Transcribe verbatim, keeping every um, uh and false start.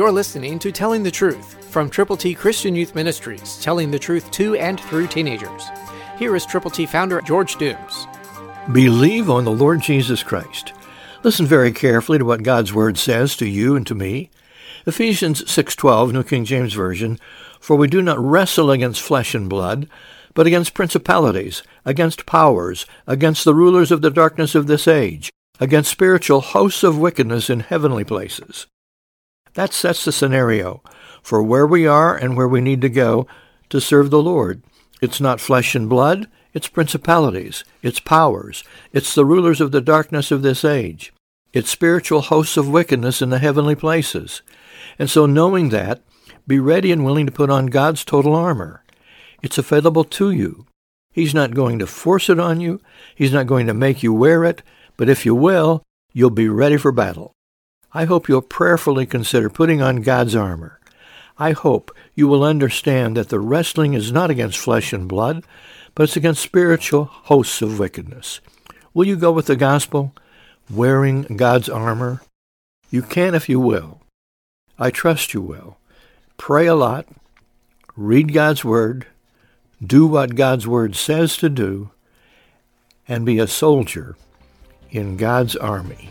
You're listening to Telling the Truth from Triple T Christian Youth Ministries, telling the truth to and through teenagers. Here is Triple T founder George Dooms. Believe on the Lord Jesus Christ. Listen very carefully to what God's Word says to you and to me. Ephesians six twelve, New King James Version, "For we do not wrestle against flesh and blood, but against principalities, against powers, against the rulers of the darkness of this age, against spiritual hosts of wickedness in heavenly places." That sets the scenario for where we are and where we need to go to serve the Lord. It's not flesh and blood, it's principalities, it's powers, it's the rulers of the darkness of this age, it's spiritual hosts of wickedness in the heavenly places. And so knowing that, be ready and willing to put on God's total armor. It's available to you. He's not going to force it on you. He's not going to make you wear it. But if you will, you'll be ready for battle. I hope you'll prayerfully consider putting on God's armor. I hope you will understand that the wrestling is not against flesh and blood, but it's against spiritual hosts of wickedness. Will you go with the gospel, wearing God's armor? You can if you will. I trust you will. Pray a lot. Read God's Word. Do what God's Word says to do, and be a soldier in God's army.